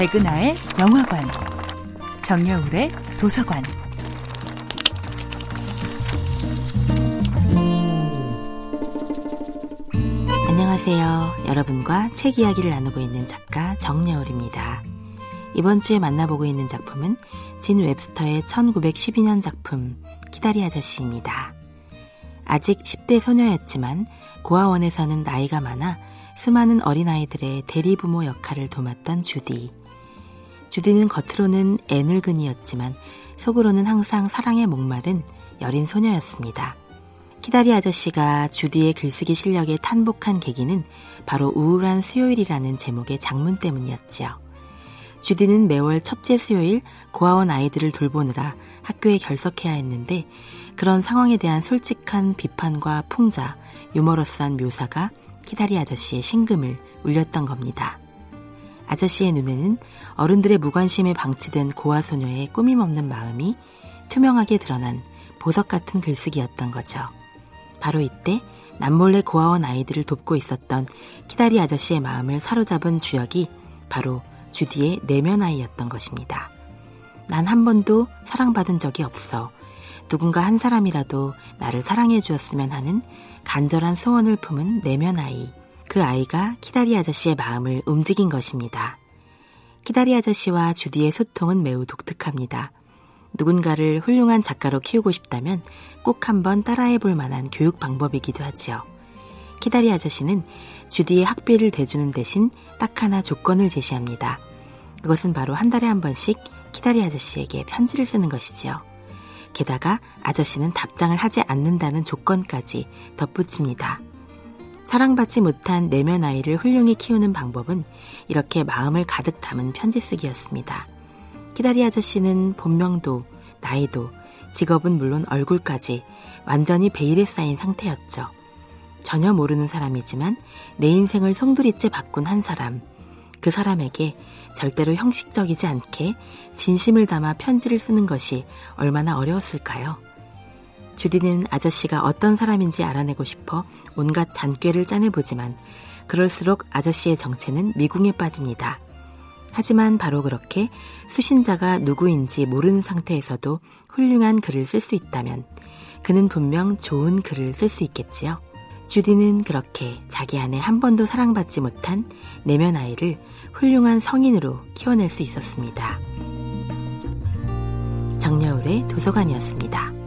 백은하의 영화관, 정여울의 도서관. 안녕하세요. 여러분과 책 이야기를 나누고 있는 작가 정여울입니다. 이번 주에 만나보고 있는 작품은 진 웹스터의 1912년 작품 키다리 아저씨입니다. 아직 10대 소녀였지만 고아원에서는 나이가 많아 수많은 어린아이들의 대리부모 역할을 도맡던 주디. 주디는 겉으로는 애늙은이였지만 속으로는 항상 사랑에 목마른 여린 소녀였습니다. 키다리 아저씨가 주디의 글쓰기 실력에 탄복한 계기는 바로 우울한 수요일이라는 제목의 작문 때문이었지요. 주디는 매월 첫째 수요일 고아원 아이들을 돌보느라 학교에 결석해야 했는데 그런 상황에 대한 솔직한 비판과 풍자, 유머러스한 묘사가 키다리 아저씨의 심금을 울렸던 겁니다. 아저씨의 눈에는 어른들의 무관심에 방치된 고아 소녀의 꾸밈 없는 마음이 투명하게 드러난 보석 같은 글쓰기였던 거죠. 바로 이때 남몰래 고아원 아이들을 돕고 있었던 키다리 아저씨의 마음을 사로잡은 주역이 바로 주디의 내면 아이였던 것입니다. 난 한 번도 사랑받은 적이 없어. 누군가 한 사람이라도 나를 사랑해 주었으면 하는 간절한 소원을 품은 내면 아이. 그 아이가 키다리 아저씨의 마음을 움직인 것입니다. 키다리 아저씨와 주디의 소통은 매우 독특합니다. 누군가를 훌륭한 작가로 키우고 싶다면 꼭 한번 따라해 볼 만한 교육 방법이기도 하지요. 키다리 아저씨는 주디의 학비를 대주는 대신 딱 하나 조건을 제시합니다. 그것은 바로 한 달에 한 번씩 키다리 아저씨에게 편지를 쓰는 것이지요. 게다가 아저씨는 답장을 하지 않는다는 조건까지 덧붙입니다. 사랑받지 못한 내면 아이를 훌륭히 키우는 방법은 이렇게 마음을 가득 담은 편지 쓰기였습니다. 키다리 아저씨는 본명도 나이도 직업은 물론 얼굴까지 완전히 베일에 쌓인 상태였죠. 전혀 모르는 사람이지만 내 인생을 송두리째 바꾼 한 사람, 그 사람에게 절대로 형식적이지 않게 진심을 담아 편지를 쓰는 것이 얼마나 어려웠을까요? 주디는 아저씨가 어떤 사람인지 알아내고 싶어 온갖 잔꾀를 짜내보지만 그럴수록 아저씨의 정체는 미궁에 빠집니다. 하지만 바로 그렇게 수신자가 누구인지 모르는 상태에서도 훌륭한 글을 쓸 수 있다면 그는 분명 좋은 글을 쓸 수 있겠지요. 주디는 그렇게 자기 안에 한 번도 사랑받지 못한 내면 아이를 훌륭한 성인으로 키워낼 수 있었습니다. 정여울의 도서관이었습니다.